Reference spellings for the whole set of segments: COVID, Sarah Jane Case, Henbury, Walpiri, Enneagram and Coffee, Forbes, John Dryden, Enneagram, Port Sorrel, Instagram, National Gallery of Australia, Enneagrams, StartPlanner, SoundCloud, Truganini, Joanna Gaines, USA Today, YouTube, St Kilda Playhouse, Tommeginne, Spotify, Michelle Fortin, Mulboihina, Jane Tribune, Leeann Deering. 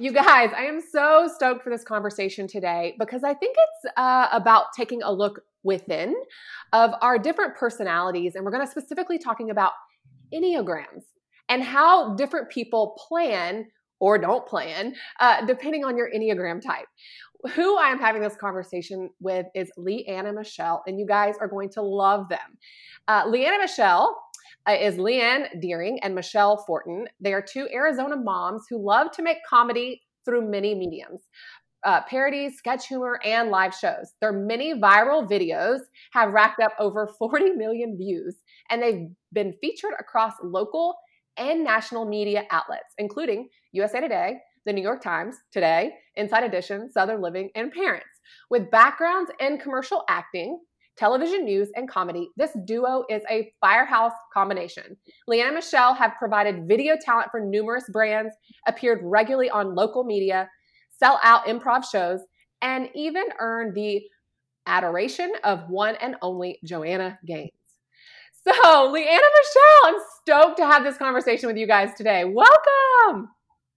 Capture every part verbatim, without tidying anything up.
You guys, I am so stoked for this conversation today because I think it's uh, about taking a look within of our different personalities. And we're going to specifically talking about Enneagrams and how different people plan or don't plan, uh, depending on your Enneagram type. Who I am having this conversation with is Leeann and Michelle, and you guys are going to love them. Uh, Leeann and Michelle uh, is Leeann Deering and Michelle Fortin. They are two Arizona moms who love to make comedy through many mediums, uh, parodies, sketch humor, and live shows. Their many viral videos have racked up over forty million views, and they've been featured across local and national media outlets, including U S A Today, The New York Times, Today, Inside Edition, Southern Living, and Parents. With backgrounds in commercial acting, television news, and comedy, this duo is a firehouse combination. Leeann and Michelle have provided video talent for numerous brands, appeared regularly on local media, sell out improv shows, and even earned the adoration of one and only Joanna Gaines. So, Leeann and Michelle, I'm stoked to have this conversation with you guys today. Welcome.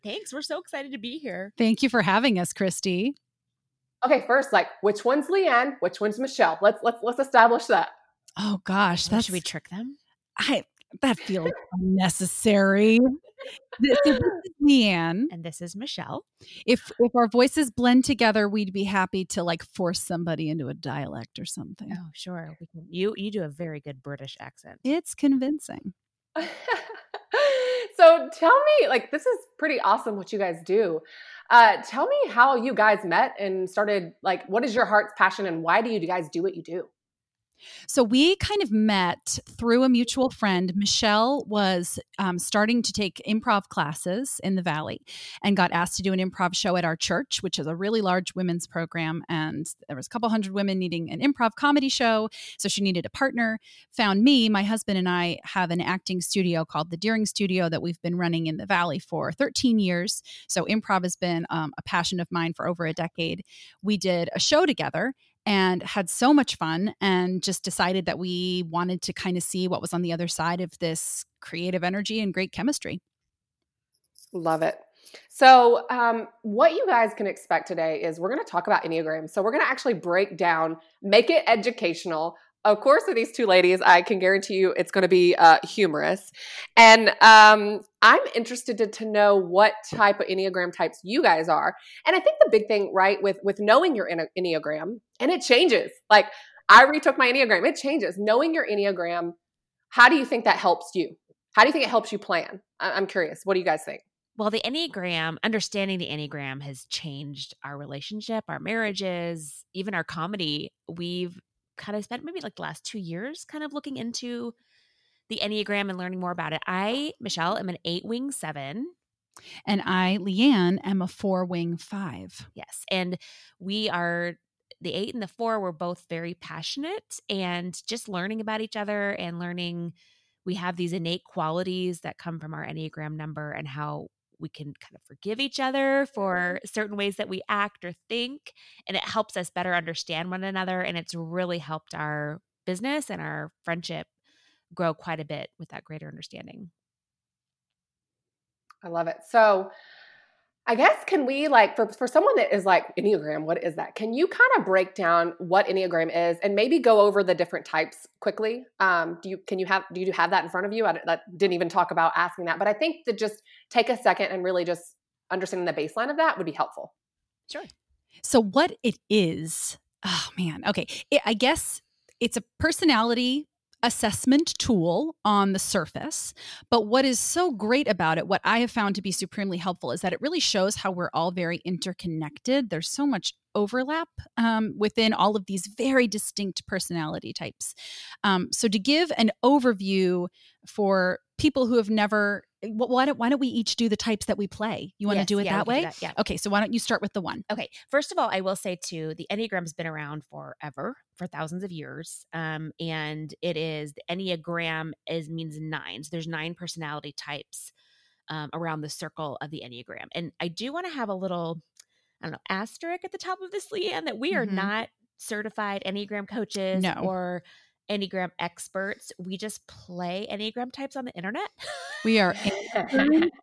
Thanks. We're so excited to be here. Thank you for having us, Christy. Okay, first, like, which one's Leeann? Which one's Michelle? Let's let's let's establish that. Oh gosh, that should we trick them? I that feels unnecessary. This is Leeann, and this is Michelle. If if our voices blend together, we'd be happy to like force somebody into a dialect or something. Oh, sure. We can, you you do a very good British accent. It's convincing. So tell me, like, this is pretty awesome what you guys do. Uh, tell me how you guys met and started, like, what is your heart's passion and why do you guys do what you do? So we kind of met through a mutual friend. Michelle was um, starting to take improv classes in the Valley and got asked to do an improv show at our church, which is a really large women's program. And there was a couple hundred women needing an improv comedy show. So she needed a partner, found me. My husband and I have an acting studio called the Deering Studio that we've been running in the Valley for thirteen years. So improv has been um, a passion of mine for over a decade. We did a show together and had so much fun and just decided that we wanted to kind of see what was on the other side of this creative energy and great chemistry. Love it. So um, what you guys can expect today is we're going to talk about Enneagram. So we're going to actually break down, make it educational. Of course, with these two ladies, I can guarantee you it's going to be uh, humorous. And um, I'm interested to, to know what type of Enneagram types you guys are. And I think the big thing, right, with with knowing your Enneagram, and it changes. Like, I retook my Enneagram. It changes. Knowing your Enneagram, how do you think that helps you? How do you think it helps you plan? I- I'm curious. What do you guys think? Well, the Enneagram, understanding the Enneagram has changed our relationship, our marriages, even our comedy. We've kind of spent maybe like the last two years kind of looking into the Enneagram and learning more about it. I, Michelle, am an eight wing seven. And I, Leeann, am a four wing five. Yes. And we are, the eight and the four were both very passionate and just learning about each other and learning we have these innate qualities that come from our Enneagram number and how we can kind of forgive each other for certain ways that we act or think, and it helps us better understand one another. And it's really helped our business and our friendship grow quite a bit with that greater understanding. I love it. So I guess, can we like, for, for someone that is like, Enneagram, what is that? Can you kind of break down what Enneagram is and maybe go over the different types quickly? Um, do you, can you have, do you have that in front of you? I didn't even talk about asking that, but I think that just take a second and really just understanding the baseline of that would be helpful. Sure. So what it is, oh man. Okay. It, I guess it's a personality assessment tool on the surface. But what is so great about it, what I have found to be supremely helpful, is that it really shows how we're all very interconnected. There's so much overlap um, within all of these very distinct personality types. Um, so to give an overview for people who have never, why don't, why don't we each do the types that we play? You want yes, to do it yeah, that way? That, yeah. Okay. So why don't you start with the one? Okay. First of all, I will say too, the Enneagram's been around forever, for thousands of years. Um, and it is, the Enneagram is means nine. So there's nine personality types um, around the circle of the Enneagram. And I do want to have a little, I don't know, asterisk at the top of this, Leeann, that we are mm-hmm. not certified Enneagram coaches no. or Enneagram experts. We just play Enneagram types on the internet. We are enthusiasts.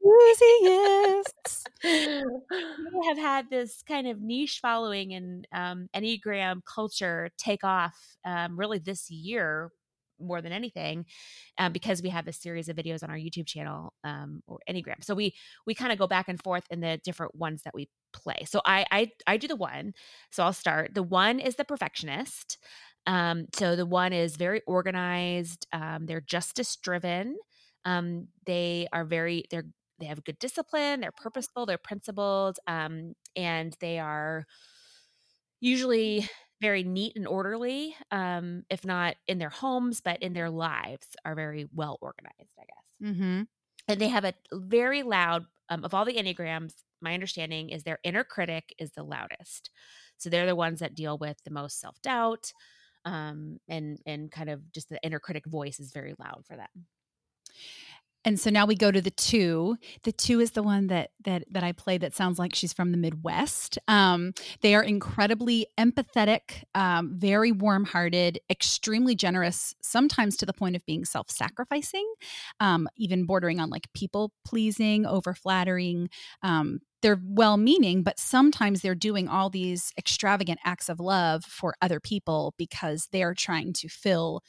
you have had this kind of niche following and um, Enneagram culture take off um, really this year more than anything, um, because we have this series of videos on our YouTube channel, um, or Enneagram. So we, we kind of go back and forth in the different ones that we play. So I, I, I do the one, so I'll start. The one is the perfectionist. Um, so the one is very organized. Um, they're justice driven. Um, they are very, they're, they have good discipline, they're purposeful, they're principled. Um, and they are usually very neat and orderly, um, if not in their homes, but in their lives are very well organized, I guess. Mm-hmm. And they have a very loud, um, of all the Enneagrams, my understanding is their inner critic is the loudest. So they're the ones that deal with the most self-doubt, um, and, and kind of just the inner critic voice is very loud for them. And so now we go to the two. The two is the one that that that I play that sounds like she's from the Midwest. Um, they are incredibly empathetic, um, very warm-hearted, extremely generous, sometimes to the point of being self-sacrificing, um, even bordering on like people-pleasing, over-flattering. Um, they're well-meaning, but sometimes they're doing all these extravagant acts of love for other people because they're trying to fill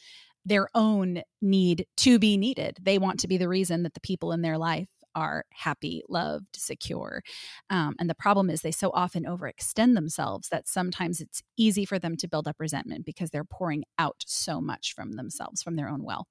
their own need to be needed. They want to be the reason that the people in their life are happy, loved, secure. Um, and the problem is they so often overextend themselves that sometimes it's easy for them to build up resentment because they're pouring out so much from themselves, from their own well.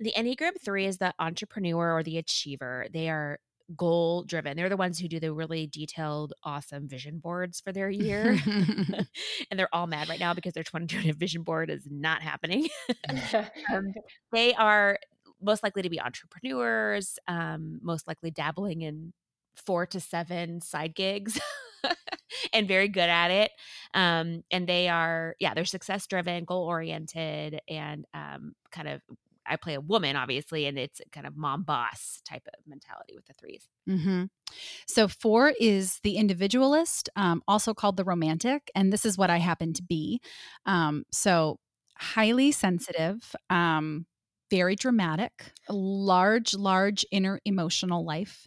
The Enneagram three is the entrepreneur or the achiever. They are goal driven. They're the ones who do the really detailed, awesome vision boards for their year. And they're all mad right now because their twenty twenty vision board is not happening. um, they are most likely to be entrepreneurs, um, most likely dabbling in four to seven side gigs and very good at it. Um, and they are, yeah, they're success driven, goal oriented, and um, kind of I play a woman, obviously, and it's kind of mom boss type of mentality with the threes. Mm-hmm. So four is the individualist, um, also called the romantic. And this is what I happen to be. Um, so highly sensitive, um, very dramatic, large, large inner emotional life.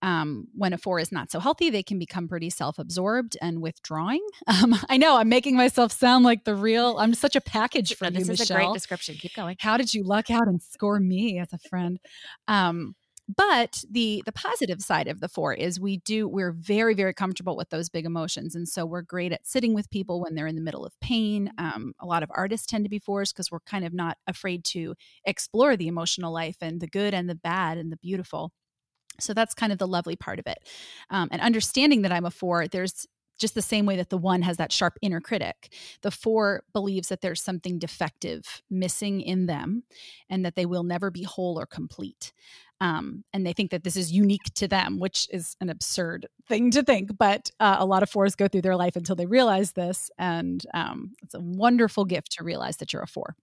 Um, when a four is not so healthy, they can become pretty self-absorbed and withdrawing. Um, I know I'm making myself sound like the real, I'm such a package for no, you, Michelle. This is a great description. Keep going. How did you luck out and score me as a friend? Um, but the, the positive side of the four is we do, we're very, very comfortable with those big emotions. And so we're great at sitting with people when they're in the middle of pain. Um, a lot of artists tend to be fours because we're kind of not afraid to explore the emotional life and the good and the bad and the beautiful. So that's kind of the lovely part of it. Um, and understanding that I'm a four, there's just the same way that the one has that sharp inner critic. The four believes that there's something defective missing in them and that they will never be whole or complete. Um, and they think that this is unique to them, which is an absurd thing to think. But uh, a lot of fours go through their life until they realize this. And um, it's a wonderful gift to realize that you're a four.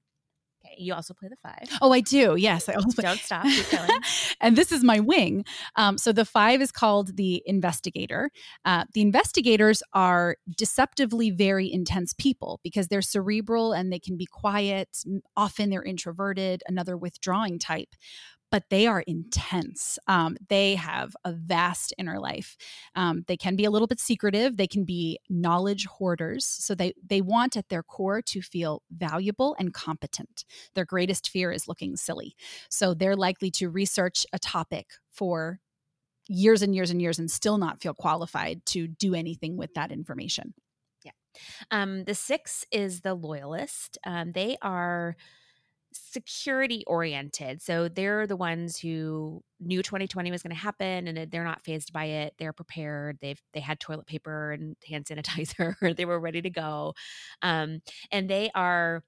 You also play the five. Oh, I do. Yes. I also Don't play. stop. Keep going. And this is my wing. Um, so the five is called the investigator. Uh, the investigators are deceptively very intense people because they're cerebral and they can be quiet. Often they're introverted, another withdrawing type. But they are intense. Um, they have a vast inner life. Um, they can be a little bit secretive. They can be knowledge hoarders. So they they want at their core to feel valuable and competent. Their greatest fear is looking silly. So they're likely to research a topic for years and years and years and still not feel qualified to do anything with that information. Yeah. Um, the six is the loyalist. Um, they are security oriented. So they're the ones who knew twenty twenty was going to happen and they're not fazed by it. They're prepared. They've, they had toilet paper and hand sanitizer. They were ready to go. Um, and they are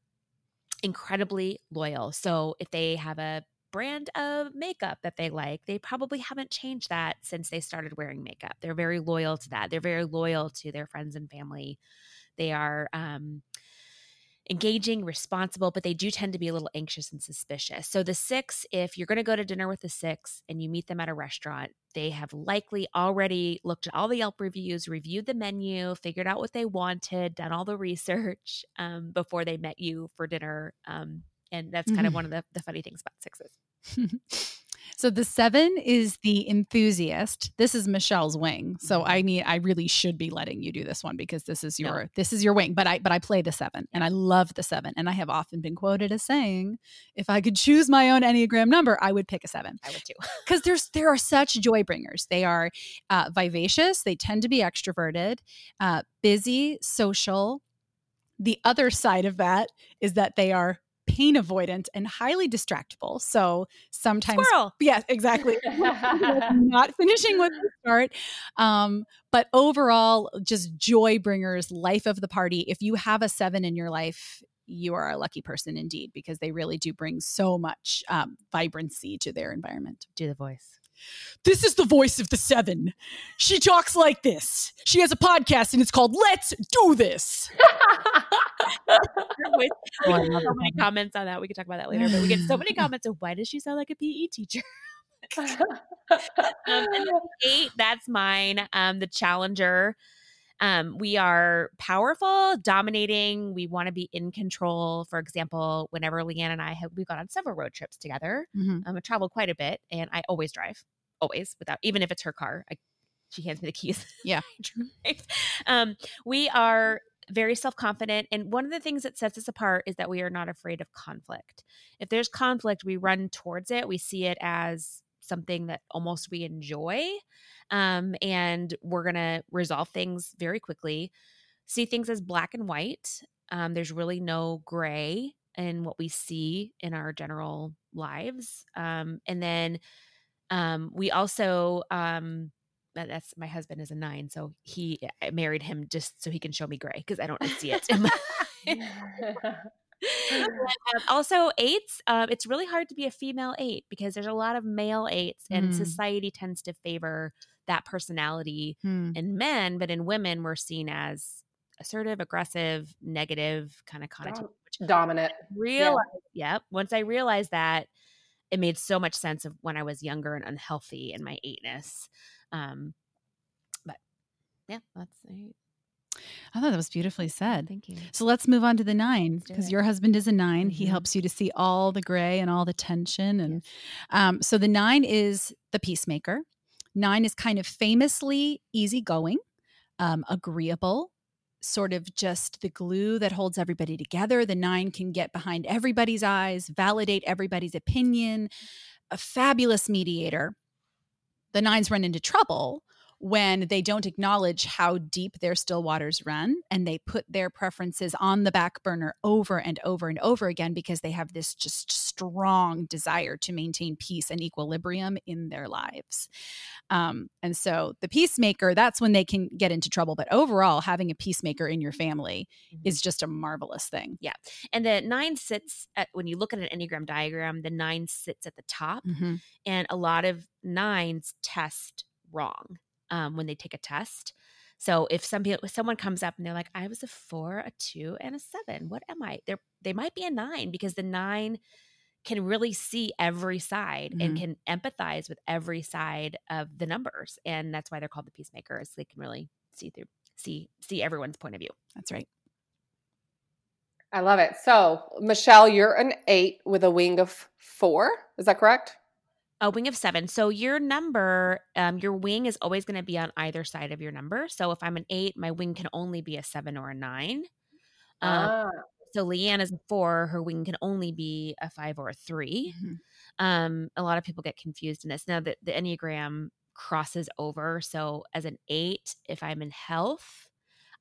incredibly loyal. So if they have a brand of makeup that they like, they probably haven't changed that since they started wearing makeup. They're very loyal to that. They're very loyal to their friends and family. They are, um, engaging, responsible, but they do tend to be a little anxious and suspicious. So the six, if you're going to go to dinner with the six and you meet them at a restaurant, they have likely already looked at all the Yelp reviews, reviewed the menu, figured out what they wanted, done all the research um, before they met you for dinner. Um, and that's kind mm-hmm. of one of the, the funny things about sixes. So the seven is the enthusiast. This is Michelle's wing. So I need, I really should be letting you do this one because this is your, yeah. this is your wing, but I, but I play the seven and I love the seven. And I have often been quoted as saying, if I could choose my own Enneagram number, I would pick a seven. I would too. Cause there's, there are such joy bringers. They are uh, vivacious. They tend to be extroverted, uh, busy, social. The other side of that is that they are pain avoidant and highly distractible. So sometimes, Squirrel. yes, exactly. Not finishing what we start. Um, but overall, just joy bringers, life of the party. If you have a seven in your life, you are a lucky person indeed, because they really do bring so much um, vibrancy to their environment. Do the voice. This is the voice of the seven. She talks like this. She has a podcast and it's called Let's Do This. We oh, get so many comments on that. We can talk about that later, but we get so many comments of why does she sound like a P E teacher? um, and eight, that's mine. Um, the challenger. Um, we are powerful, dominating. We want to be in control. For example, whenever Leeann and I have, we've gone on several road trips together. Mm-hmm. Um, I travel quite a bit and I always drive, always without, even if it's her car, I, she hands me the keys. Yeah. um, we are very self-confident. And one of the things that sets us apart is that we are not afraid of conflict. If there's conflict, we run towards it. We see it as something that almost we enjoy. Um, and we're going to resolve things very quickly, see things as black and white. Um, there's really no gray in what we see in our general lives. Um, and then um, we also, um, that's my husband is a nine. So he I married him just so he can show me gray because I don't see it. In my- um, also eights, uh, it's really hard to be a female eight because there's a lot of male eights and mm. society tends to favor that personality mm. in men, but in women we're seen as assertive, aggressive, negative kind of connotation. Dom- dominant. Real. Yeah. Yep. Once I realized that, it made so much sense of when I was younger and unhealthy in my eightness. Um, but yeah, that's eight. I thought that was beautifully said. Thank you. So let's move on to the nine because your husband is a nine. Mm-hmm. He helps you to see all the gray and all the tension. And yeah. um, so the nine is the peacemaker. Nine is kind of famously easygoing, um, agreeable, sort of just the glue that holds everybody together. The nine can get behind everybody's eyes, validate everybody's opinion, a fabulous mediator. The nines run into trouble when they don't acknowledge how deep their still waters run and they put their preferences on the back burner over and over and over again because they have this just strong desire to maintain peace and equilibrium in their lives. Um, and so the peacemaker, that's when they can get into trouble. But overall, having a peacemaker in your family mm-hmm. is just a marvelous thing. Yeah. And the nine sits at, when you look at an Enneagram diagram, the nine sits at the top mm-hmm. and a lot of nines test wrong. Um, when they take a test. So if some people, if someone comes up and they're like, I was a four, a two, and a seven. What am I? They're, they might be a nine because the nine can really see every side mm-hmm. and can empathize with every side of the numbers. And that's why they're called the peacemakers. They can really see through, see, see everyone's point of view. That's right. I love it. So Michelle, you're an eight with a wing of four. Is that correct? A wing of seven. So your number, um, your wing is always going to be on either side of your number. So if I'm an eight, my wing can only be a seven or a nine. Um, ah. So Leeann is a four. Her wing can only be a five or a three. Mm-hmm. Um, a lot of people get confused in this. Now the, the Enneagram crosses over. So as an eight, if I'm in health,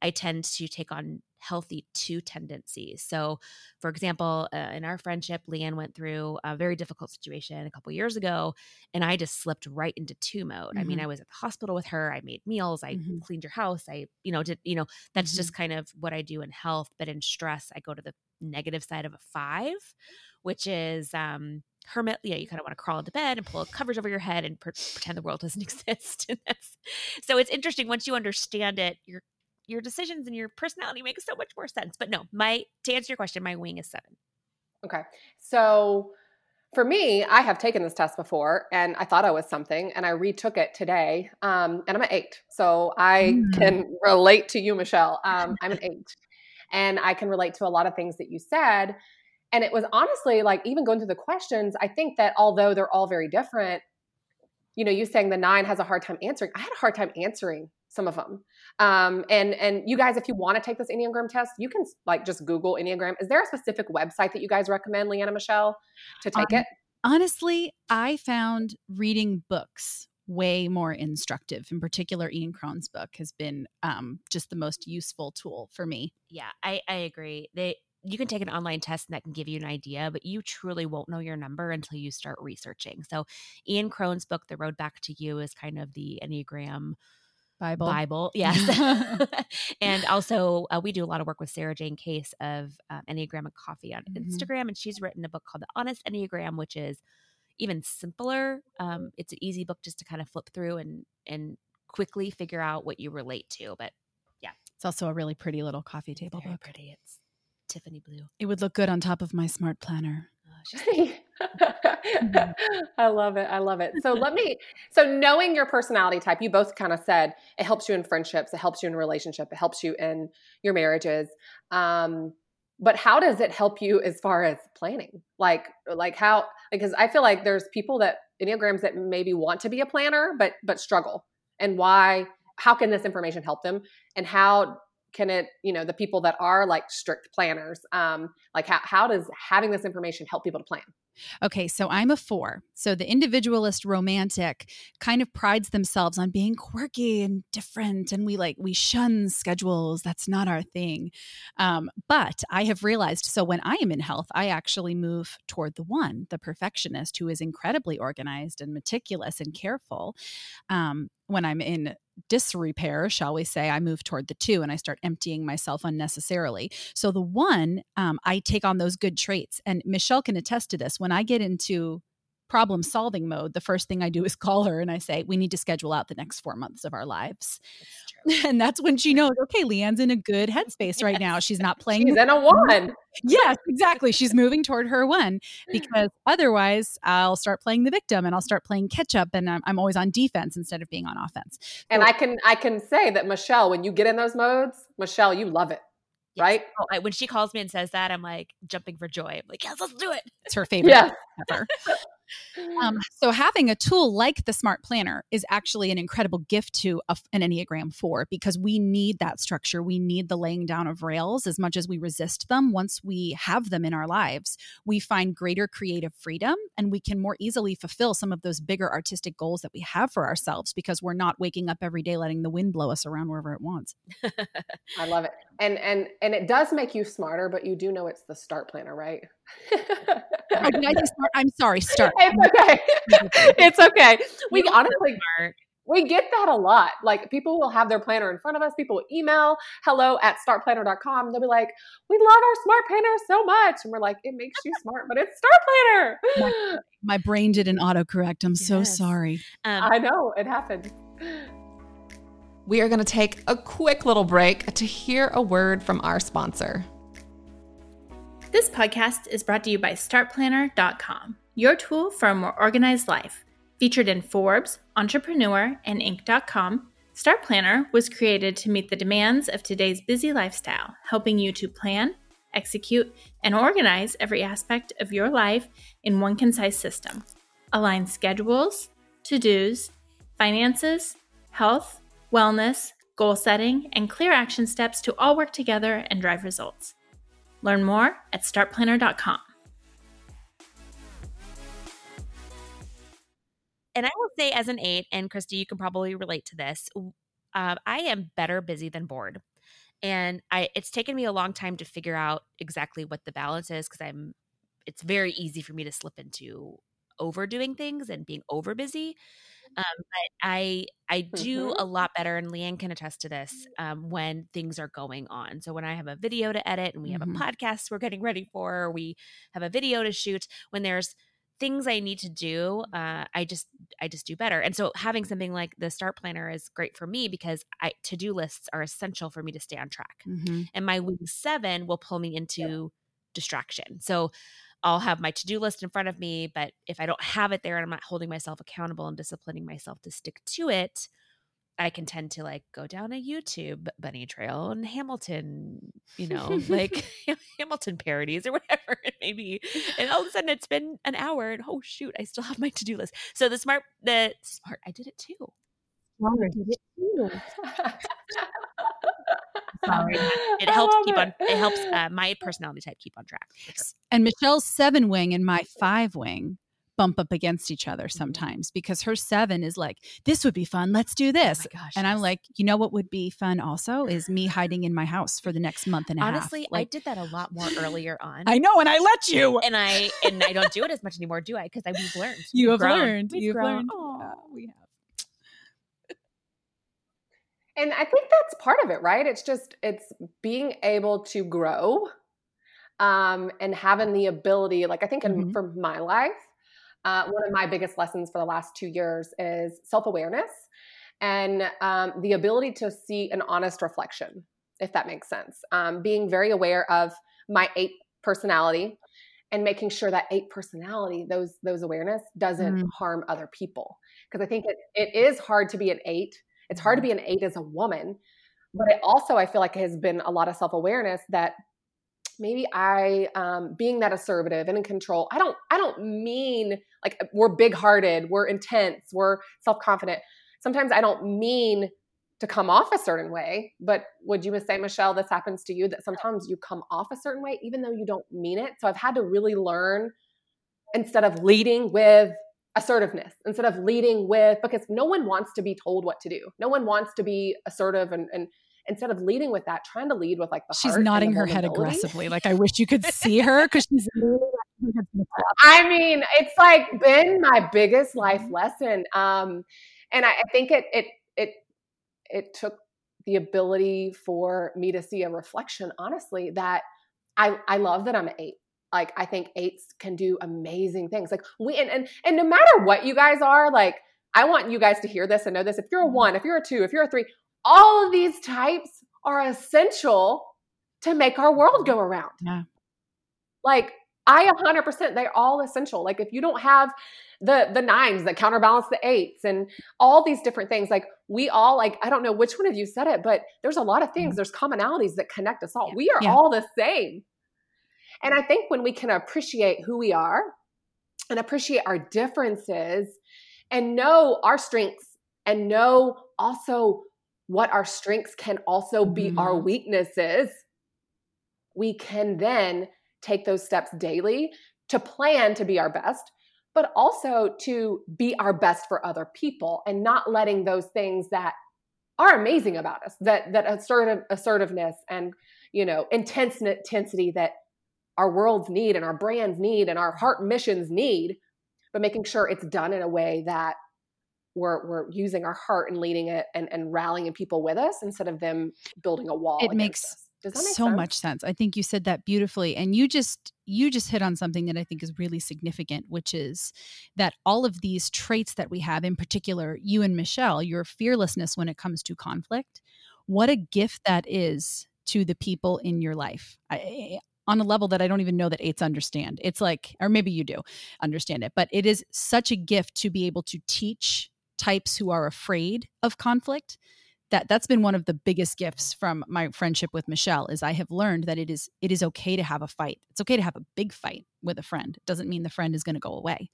I tend to take on healthy two tendencies. So for example, uh, in our friendship, Leeann went through a very difficult situation a couple years ago and I just slipped right into two mode. Mm-hmm. I mean, I was at the hospital with her. I made meals. I mm-hmm. cleaned your house. I, you know, did, you know, that's mm-hmm. just kind of what I do in health, but in stress, I go to the negative side of a five, which is, um, hermit. Yeah. You kind of want to crawl into bed and pull covers over your head and per- pretend the world doesn't exist. And that's, so it's interesting. Once you understand it, you're, your decisions and your personality make so much more sense. But no, my to answer your question, my wing is seven. Okay. So for me, I have taken this test before and I thought I was something and I retook it today. Um, and I'm an eight. So I mm. can relate to you, Michelle. Um, I'm an eight and I can relate to a lot of things that you said. And it was honestly like, even going through the questions, I think that although they're all very different, you know, you saying the nine has a hard time answering. I had a hard time answering some of them. Um, and, and you guys, if you want to take this Enneagram test, you can like just Google Enneagram. Is there a specific website that you guys recommend, Leeann and Michelle, to take um, it? Honestly, I found reading books way more instructive. In particular, Ian Cron's book has been um, just the most useful tool for me. Yeah, I, I agree. They, you can take an online test and that can give you an idea, but you truly won't know your number until you start researching. So Ian Cron's book, The Road Back to You, is kind of the Enneagram Bible. Bible, yes. And also uh, we do a lot of work with Sarah Jane Case of uh, Enneagram and Coffee on mm-hmm. Instagram. And she's written a book called The Honest Enneagram, which is even simpler. Um, it's an easy book just to kind of flip through and, and quickly figure out what you relate to. But yeah. It's also a really pretty little coffee table Very book. Pretty. It's Tiffany blue. It would look good on top of my smart planner. I love it. I love it. So let me, so knowing your personality type, you both kind of said it helps you in friendships. It helps you in relationship. It helps you in your marriages. Um, but how does it help you as far as planning? Like, like how, because I feel like there's people that Enneagrams that maybe want to be a planner, but, but struggle, and why, how can this information help them? And how can it, you know, the people that are like strict planners, um, like how, how does having this information help people to plan? Okay. So I'm a four. So the individualist romantic kind of prides themselves on being quirky and different. And we like, we shun schedules. That's not our thing. Um, but I have realized, so when I am in health, I actually move toward the one, the perfectionist, who is incredibly organized and meticulous and careful. Um, when I'm in disrepair, shall we say, I move toward the two and I start emptying myself unnecessarily. So the one, um, I take on those good traits. And Michelle can attest to this. When I get into problem solving mode, the first thing I do is call her and I say, we need to schedule out the next four months of our lives. That's true. And that's when she knows, okay, Leeann's in a good headspace right yes. now. She's not playing. She's in a one. Yes, exactly. She's moving toward her one, because otherwise I'll start playing the victim and I'll start playing catch up, and I'm, I'm always on defense instead of being on offense. So, and I can, I can say that Michelle, when you get in those modes, Michelle, you love it. Yes. Right? Oh, I, when she calls me and says that, I'm like jumping for joy. I'm like, yes, let's do it. It's her favorite yeah. ever. Um, so having a tool like the Smart Planner is actually an incredible gift to a, an Enneagram four, because we need that structure. We need the laying down of rails as much as we resist them. Once we have them in our lives, we find greater creative freedom, and we can more easily fulfill some of those bigger artistic goals that we have for ourselves, because we're not waking up every day letting the wind blow us around wherever it wants. I love it. And, and, and it does make you smarter, but you do know it's the Start Planner, right? Oh, did I say smart? I'm sorry, start. It's okay. It's okay. We honestly, we get that a lot. Like, people will have their planner in front of us. People will email hello at start planner dot com. They'll be like, we love our Smart Planner so much. And we're like, it makes you smart, but it's Start Planner. My, my brain did an autocorrect. I'm yes. so sorry. Um, I know. It happened. We are going to take a quick little break to hear a word from our sponsor. This podcast is brought to you by start planner dot com, your tool for a more organized life. Featured in Forbes, Entrepreneur, and Inc dot com, StartPlanner was created to meet the demands of today's busy lifestyle, helping you to plan, execute, and organize every aspect of your life in one concise system. Align schedules, to-dos, finances, health, wellness, goal setting, and clear action steps to all work together and drive results. Learn more at start planner dot com. And I will say, as an eight, and Christy, you can probably relate to this, uh, I am better busy than bored. And I it's taken me a long time to figure out exactly what the balance is, because I'm it's very easy for me to slip into overdoing things and being over busy. Um, but I I do mm-hmm. a lot better, and Leeann can attest to this, um, when things are going on. So when I have a video to edit, and we have mm-hmm. a podcast we're getting ready for, or we have a video to shoot, when there's things I need to do, uh, I just I just do better. And so having something like the Start Planner is great for me, because I to-do lists are essential for me to stay on track. Mm-hmm. And my week seven will pull me into yeah. distraction. So I'll have my to-do list in front of me, but if I don't have it there and I'm not holding myself accountable and disciplining myself to stick to it, I can tend to like go down a YouTube bunny trail and Hamilton, you know, like Hamilton parodies or whatever it may be. And all of a sudden it's been an hour and oh shoot, I still have my to-do list. So the smart, the smart, I did it too. Sorry. Did it too. Sorry. It helps keep it. on, it helps uh, my personality type keep on track. Sure. And Michelle's seven wing and my five wing bump up against each other sometimes, because her seven is like, this would be fun. Let's do this. Oh my gosh, and yes. I'm like, you know what would be fun also is me hiding in my house for the next month and a Honestly, half. Honestly, like, I did that a lot more earlier on. I know. And I let you. And I and I don't do it as much anymore, do I? Because we've learned. You have grown. learned. We've You've grown. learned. Yeah, we have. And I think that's part of it, right? It's just, it's being able to grow um, and having the ability, like I think mm-hmm. in, for my life, Uh, one of my biggest lessons for the last two years is self-awareness and um, the ability to see an honest reflection, if that makes sense. Um, being very aware of my eight personality and making sure that eight personality, those those awareness doesn't mm. harm other people. Because I think it, it is hard to be an eight. It's hard to be an eight as a woman. But it also, I feel like it has been a lot of self-awareness that maybe I, um, being that assertive and in control, I don't, I don't mean like we're big hearted, we're intense, we're self-confident. Sometimes I don't mean to come off a certain way, but would you say, Michelle, this happens to you that sometimes you come off a certain way, even though you don't mean it. So I've had to really learn, instead of leading with assertiveness, instead of leading with, because no one wants to be told what to do. No one wants to be assertive and, and, instead of leading with that, trying to lead with like the She's heart nodding her head aggressively. Like I wish you could see her because she's. I mean, it's like been my biggest life lesson, um, and I, I think it it it it took the ability for me to see a reflection, honestly, that I I love that I'm an eight. Like I think eights can do amazing things. Like we and and and no matter what you guys are, like I want you guys to hear this and know this. If you're a one, if you're a two, if you're a three. All of these types are essential to make our world go around. Yeah. Like I one hundred percent, they're all essential. Like if you don't have the the nines that counterbalance the eights and all these different things, like we all like, I don't know which one of you said it, but there's a lot of things, there's commonalities that connect us all. Yeah. We are yeah. all the same. And I think when we can appreciate who we are and appreciate our differences and know our strengths and know also what our strengths can also be mm. our weaknesses, we can then take those steps daily to plan to be our best, but also to be our best for other people and not letting those things that are amazing about us, that that assertive, assertiveness and, you know, intense intensity that our worlds need and our brands need and our heart missions need, but making sure it's done in a way that We're, we're using our heart and leading it and, and rallying people with us instead of them building a wall. It makes us. Does that make so sense? much sense. I think you said that beautifully. And you just, you just hit on something that I think is really significant, which is that all of these traits that we have, in particular, you and Michelle, your fearlessness when it comes to conflict, what a gift that is to the people in your life. I, on a level that I don't even know that eights understand. It's like, or maybe you do understand it, but it is such a gift to be able to teach types who are afraid of conflict. That that's been one of the biggest gifts from my friendship with Michelle is I have learned that it is it is okay to have a fight. It's okay to have a big fight with a friend. It doesn't mean the friend is going to go away.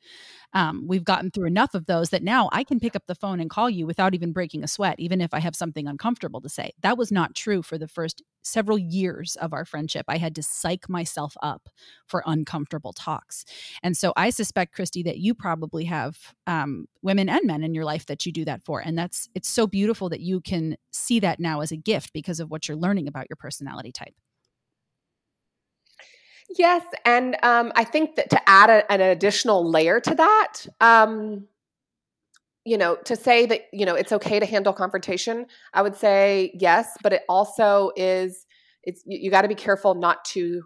Um, we've gotten through enough of those that now I can pick up the phone and call you without even breaking a sweat, even if I have something uncomfortable to say. That was not true for the first several years of our friendship. I had to psych myself up for uncomfortable talks. And so I suspect, Christy, that you probably have um, women and men in your life that you do that for. And that's it's so beautiful that you can see that now as a gift because of what you're learning about your personality type. Yes. And um, I think that to add a, an additional layer to that, um, you know, to say that, you know, it's okay to handle confrontation, I would say yes, but it also is, it's, you, you got to be careful not to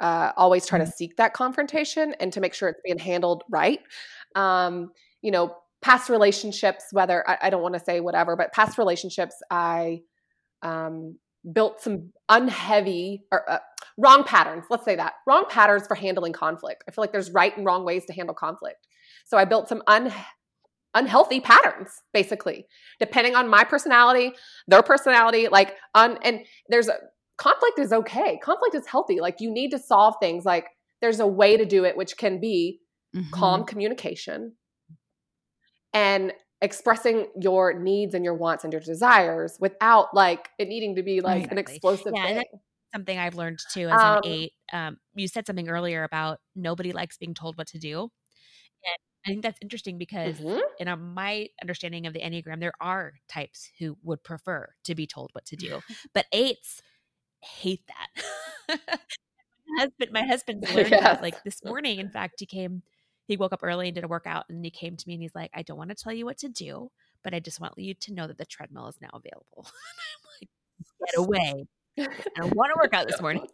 uh, always try to seek that confrontation and to make sure it's being handled right. Um, you know, past relationships, whether I, I don't want to say whatever, but past relationships, I, um, built some unheavy or uh, wrong patterns. Let's say that wrong patterns for handling conflict. I feel like there's right and wrong ways to handle conflict. So I built some un unhealthy patterns, basically, depending on my personality, their personality, like, on, and there's a, conflict is okay. Conflict is healthy. Like, you need to solve things. Like, there's a way to do it, which can be mm-hmm. calm communication and expressing your needs and your wants and your desires without like it needing to be like exactly. an explosive yeah, thing. And that's something I've learned too as um, an eight. Um, you said something earlier about nobody likes being told what to do. And I think that's interesting because mm-hmm. in a, my understanding of the Enneagram, there are types who would prefer to be told what to do, but eights hate that. my husband, my husband learned yes. that like this morning. In fact, he came, he woke up early and did a workout, and he came to me and he's like, I don't want to tell you what to do, but I just want you to know that the treadmill is now available. And I'm like, get away. I don't want to work out this morning.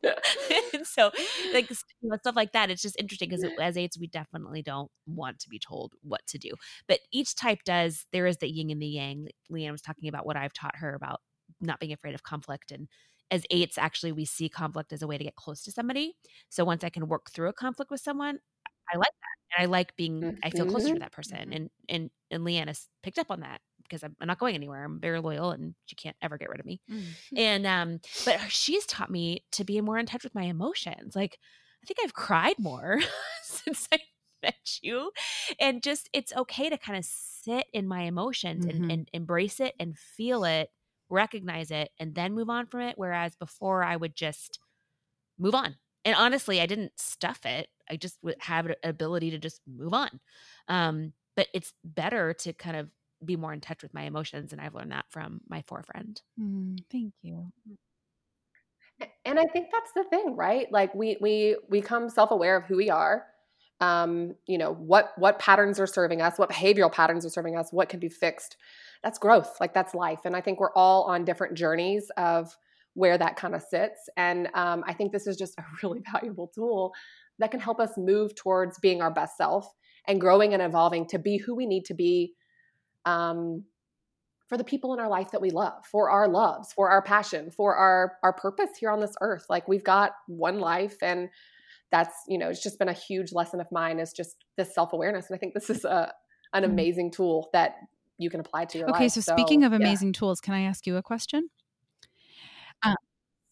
And so like stuff like that. It's just interesting because as eights, we definitely don't want to be told what to do, but each type does. There is the yin and the yang. Leeann was talking about what I've taught her about not being afraid of conflict. And as eights, actually, we see conflict as a way to get close to somebody. So once I can work through a conflict with someone, I like that. And I like being, mm-hmm. I feel closer to that person. And, and, and Leeann has picked up on that. Because I'm not going anywhere. I'm very loyal and she can't ever get rid of me. Mm-hmm. And, um, but she's taught me to be more in touch with my emotions. Like, I think I've cried more since I met you, and just, it's okay to kind of sit in my emotions mm-hmm. and, and embrace it and feel it, recognize it, and then move on from it. Whereas before I would just move on. And honestly, I didn't stuff it. I just would have an ability to just move on. Um, but it's better to kind of be more in touch with my emotions. And I've learned that from my four friend. Mm, thank you. And I think that's the thing, right? Like we, we, we become self-aware of who we are. Um, you know, what, what patterns are serving us, what behavioral patterns are serving us, what can be fixed. That's growth. Like that's life. And I think we're all on different journeys of where that kind of sits. And um, I think this is just a really valuable tool that can help us move towards being our best self and growing and evolving to be who we need to be Um, for the people in our life that we love, for our loves, for our passion, for our, our purpose here on this earth. Like we've got one life, and that's, you know, it's just been a huge lesson of mine is just this self-awareness. And I think this is a, an amazing tool that you can apply to your okay, life. Okay. So, so speaking of amazing yeah. tools, can I ask you a question? Um,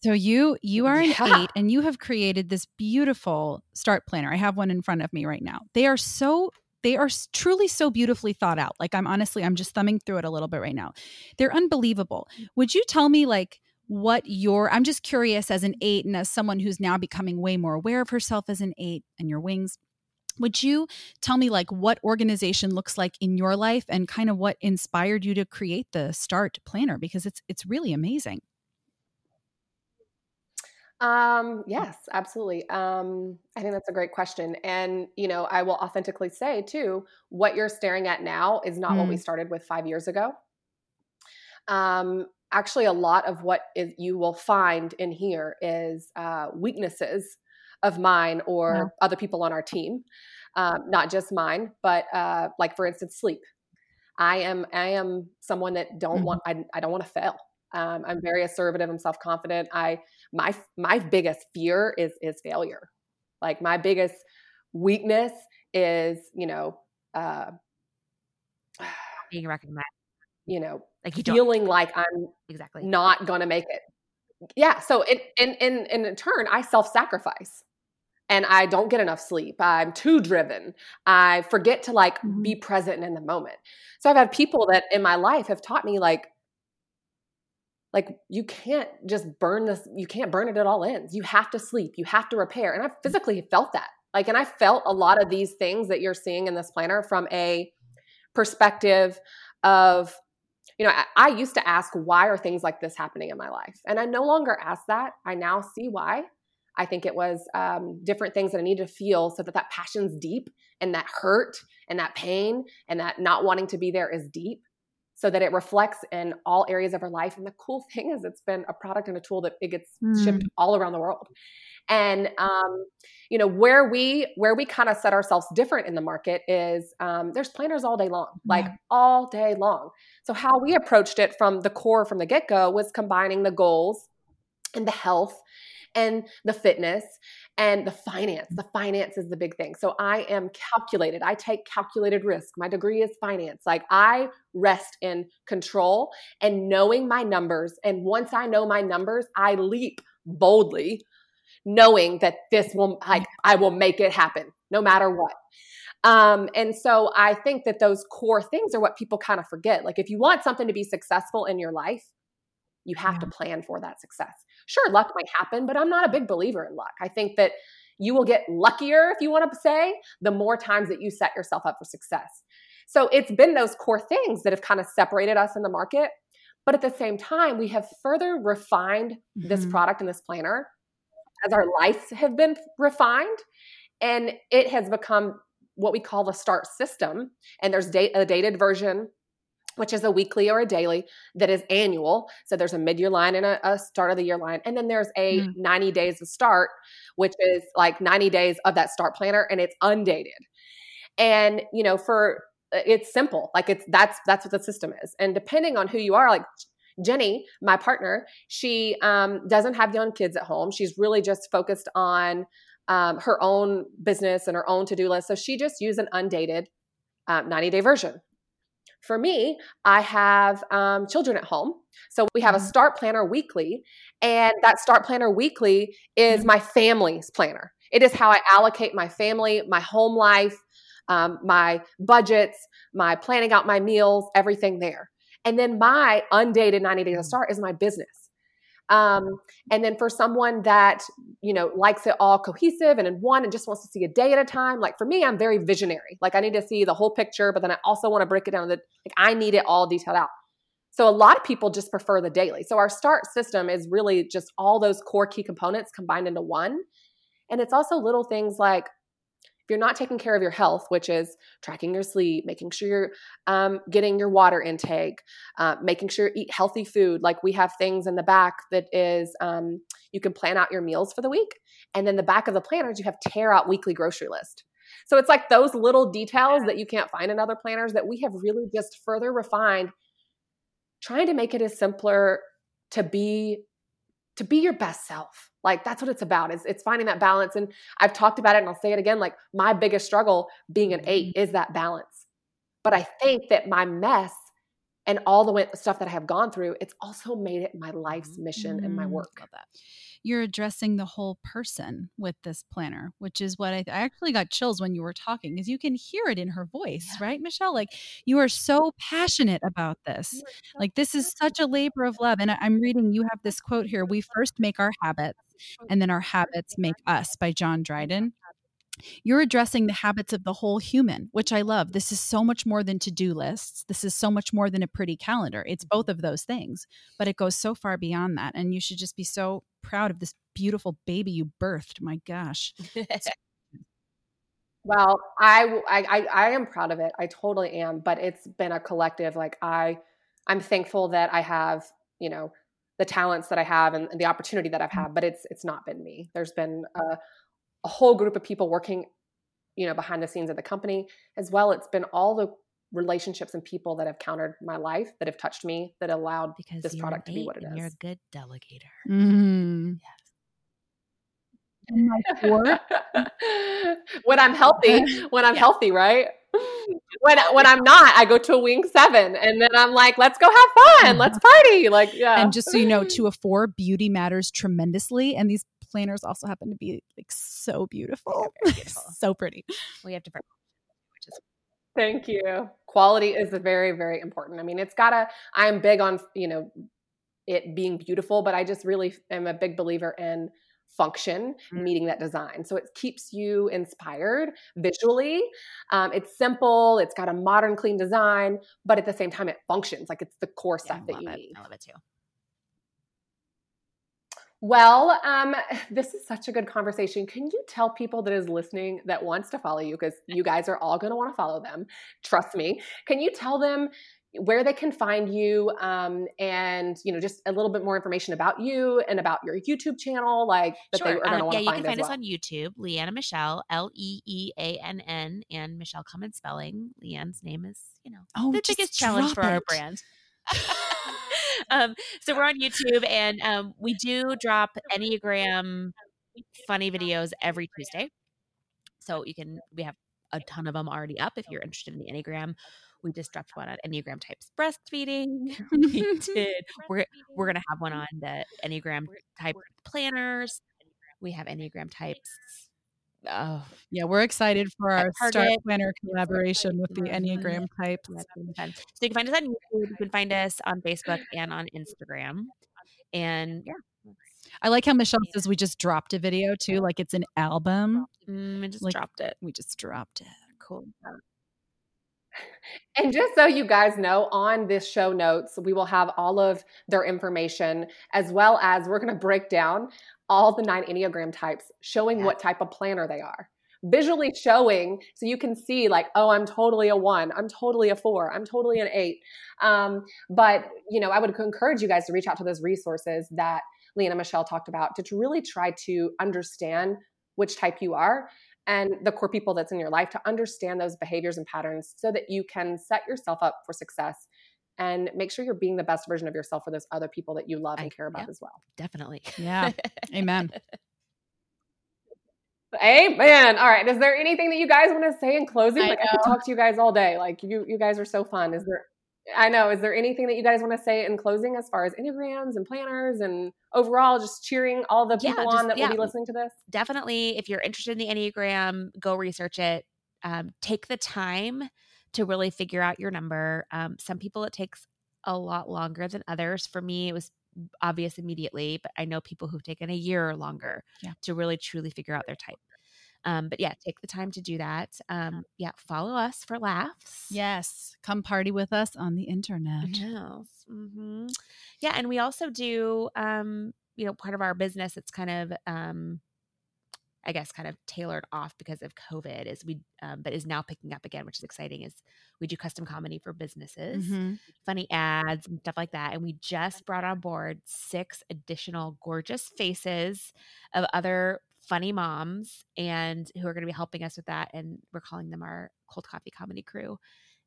so you, you are an yeah. eight, and you have created this beautiful start planner. I have one in front of me right now. They are so They are truly so beautifully thought out. Like I'm honestly, I'm just thumbing through it a little bit right now. They're unbelievable. Would you tell me like what your, I'm just curious as an eight and as someone who's now becoming way more aware of herself as an eight and your wings, would you tell me like what organization looks like in your life and kind of what inspired you to create the Start Planner? Because it's, it's really amazing. Um, yes, absolutely. Um, I think that's a great question. And, you know, I will authentically say too, what you're staring at now is not mm. what we started with five years ago. Um, actually a lot of what is, you will find in here is, uh, weaknesses of mine or yeah. other people on our team. Um, not just mine, but, uh, like for instance, sleep. I am, I am someone that don't mm-hmm. want, I, I don't want to fail. Um, I'm very assertive. I'm self-confident. I, my, my biggest fear is, is failure. Like my biggest weakness is, you know, uh, being recognized, you know, like you feeling don't. like I'm exactly not going to make it. Yeah. So in, in, in, in, in turn, I self-sacrifice and I don't get enough sleep. I'm too driven. I forget to like mm-hmm. be present in the moment. So I've had people that in my life have taught me like, Like you can't just burn this, you can't burn it at all ends. You have to sleep, you have to repair. And I physically felt that. Like, and I felt a lot of these things that you're seeing in this planner from a perspective of, you know, I, I used to ask, why are things like this happening in my life? And I no longer ask that. I now see why. I think it was um, different things that I needed to feel so that that passion's deep and that hurt and that pain and that not wanting to be there is deep. So that it reflects in all areas of our life. And the cool thing is it's been a product and a tool that it gets mm. shipped all around the world. And, um, you know, where we, where we kind of set ourselves different in the market is um, there's planners all day long, like yeah. all day long. So how we approached it from the core, from the get-go was combining the goals and the health and the fitness and the finance. The finance is the big thing. So I am calculated. I take calculated risk. My degree is finance. Like I rest in control and knowing my numbers. And once I know my numbers, I leap boldly knowing that this will, like I will make it happen no matter what. Um, and so I think that those core things are what people kind of forget. Like if you want something to be successful in your life, you have yeah. to plan for that success. Sure, luck might happen, but I'm not a big believer in luck. I think that you will get luckier, if you want to say, the more times that you set yourself up for success. So it's been those core things that have kind of separated us in the market. But at the same time, we have further refined mm-hmm. this product and this planner as our lives have been refined. And it has become what we call the START system. And there's date, a dated version, which is a weekly or a daily that is annual. So there's a mid-year line and a, a start of the year line. And then there's a mm. ninety days of START, which is like ninety days of that START planner, and it's undated. And, you know, for it's simple. Like it's, that's, that's what the system is. And depending on who you are, like Jenny, my partner, she um, doesn't have young kids at home. She's really just focused on um, her own business and her own to-do list. So she just used an undated um, ninety-day version. For me, I have um, children at home. So we have a START planner weekly, and that START planner weekly is my family's planner. It is how I allocate my family, my home life, um, my budgets, my planning out my meals, everything there. And then my undated ninety days of START is my business. Um, and then for someone that, you know, likes it all cohesive and in one and just wants to see a day at a time. Like for me, I'm very visionary. Like I need to see the whole picture, but then I also want to break it down. Like I need it all detailed out. So a lot of people just prefer the daily. So our START system is really just all those core key components combined into one. And it's also little things like if you're not taking care of your health, which is tracking your sleep, making sure you're um, getting your water intake, uh, making sure you eat healthy food. Like we have things in the back that is um, you can plan out your meals for the week. And then the back of the planners, you have tear out weekly grocery list. So it's like those little details that you can't find in other planners that we have really just further refined, trying to make it as simpler to be to be your best self. Like that's what it's about. It's, it's finding that balance. And I've talked about it and I'll say it again. Like my biggest struggle being an eight is that balance. But I think that my mess and all the stuff that I have gone through, it's also made it my life's mission mm-hmm. and my work. I love that. You're addressing the whole person with this planner, which is what I, th- I actually got chills when you were talking because you can hear it in her voice, yeah. right, Michelle? Like you are so passionate about this. So like this is such a labor of love. And I- I'm reading, you have this quote here, we first make our habits and then our habits make us by John Dryden. You're addressing the habits of the whole human, which I love. This is so much more than to-do lists. This is so much more than a pretty calendar. It's both of those things, but it goes so far beyond that. And you should just be so proud of this beautiful baby you birthed. My gosh. Well, I, I, I am proud of it. I totally am, but it's been a collective. Like I, I'm thankful that I have, you know, the talents that I have and, and the opportunity that I've had, but it's, it's not been me. There's been a a whole group of people working, you know, behind the scenes of the company as well. It's been all the relationships and people that have countered my life, that have touched me, that allowed because this product to be what it is. You're a good delegator. Mm-hmm. Yes. And my four. When I'm healthy, when I'm yeah. healthy, right? When when I'm not, I go to a wing seven and then I'm like, let's go have fun. Let's party. Like, yeah. And just so you know, to a four, beauty matters tremendously. And these planners also happen to be like so beautiful, beautiful. So pretty. We have to practice, which is thank you. Quality is very, very important. I mean, it's gotta. I'm big on you know it being beautiful, but I just really am a big believer in function mm-hmm. meeting that design. So it keeps you inspired visually. Um, it's simple. It's got a modern, clean design, but at the same time, it functions. Like it's the core stuff yeah, that you it. need. I love it too. Well, um, this is such a good conversation. Can you tell people that is listening that wants to follow you, because you guys are all going to want to follow them. Trust me. Can you tell them where they can find you um, and, you know, just a little bit more information about you and about your YouTube channel? Like, that sure. they are going to um, want yeah, to find you can find us well. on YouTube, Leeann and Michelle, L E E A N N, and Michelle Common spelling. Leeann's name is, you know, oh, the biggest challenge for it. our brand. Um, so we're on YouTube, and um, we do drop Enneagram funny videos every Tuesday. So you can, we have a ton of them already up if you're interested in the Enneagram. We just dropped one on Enneagram types breastfeeding. We did. We're we're gonna have one on the Enneagram type planners. We have Enneagram types. Oh yeah, we're excited for our Start Planner collaboration with the Enneagram types. So you can find us on YouTube. You can find us on Facebook and on Instagram. And yeah. I like how Michelle says we just dropped a video too, like it's an album. Mm, we just like, dropped it. We just dropped it. Cool. And just so you guys know, on this show notes, we will have all of their information, as well as we're going to break down all the nine Enneagram types, showing yeah. what type of planner they are, visually showing. So you can see like, oh, I'm totally a one. I'm totally a four. I'm totally an eight. Um, but, you know, I would encourage you guys to reach out to those resources that Leeann and Michelle talked about to really try to understand which type you are and the core people that's in your life, to understand those behaviors and patterns so that you can set yourself up for success and make sure you're being the best version of yourself for those other people that you love and I, care about yeah, as well. Definitely. Yeah. Amen. Amen. All right. Is there anything that you guys want to say in closing? I like know. I could talk to you guys all day. Like you, you guys are so fun. Is there, I know. Is there anything that you guys want to say in closing as far as Enneagrams and planners and overall just cheering all the people yeah, just, on that yeah. will be listening to this? Definitely. If you're interested in the Enneagram, go research it. Um, take the time to really figure out your number. Um, some people it takes a lot longer than others. For me, it was obvious immediately, but I know people who've taken a year or longer yeah. to really truly figure out their type. Um, but yeah, take the time to do that. Um, yeah. Follow us for laughs. Yes. Come party with us on the internet. Yes. Mm-hmm. Yeah. And we also do, um, you know, part of our business, it's kind of, um, I guess kind of tailored off because of COVID is we, um, but is now picking up again, which is exciting, is we do custom comedy for businesses, mm-hmm. funny ads and stuff like that. And we just brought on board six additional gorgeous faces of other funny moms and who are going to be helping us with that. And we're calling them our cold coffee comedy crew.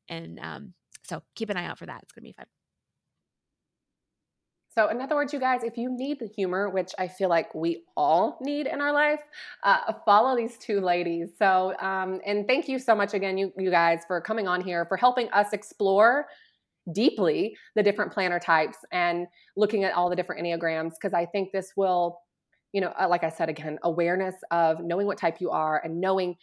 And um, so keep an eye out for that. It's going to be fun. So in other words, you guys, if you need the humor, which I feel like we all need in our life, uh, follow these two ladies. So, um, and thank you so much again, you, you guys, for coming on here, for helping us explore deeply the different planner types and looking at all the different Enneagrams, because I think this will, you know, like I said, again, awareness of knowing what type you are and knowing,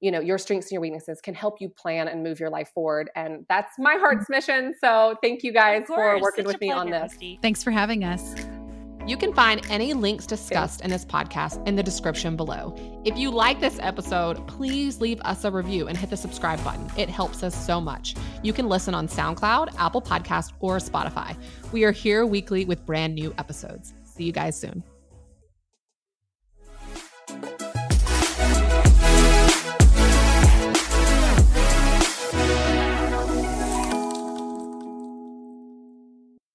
you know, your strengths and your weaknesses can help you plan and move your life forward. And that's my heart's mission. So thank you guys for working with me on this. Thanks for having us. You can find any links discussed in this podcast in the description below. If you like this episode, please leave us a review and hit the subscribe button. It helps us so much. You can listen on SoundCloud, Apple Podcasts, or Spotify. We are here weekly with brand new episodes. See you guys soon.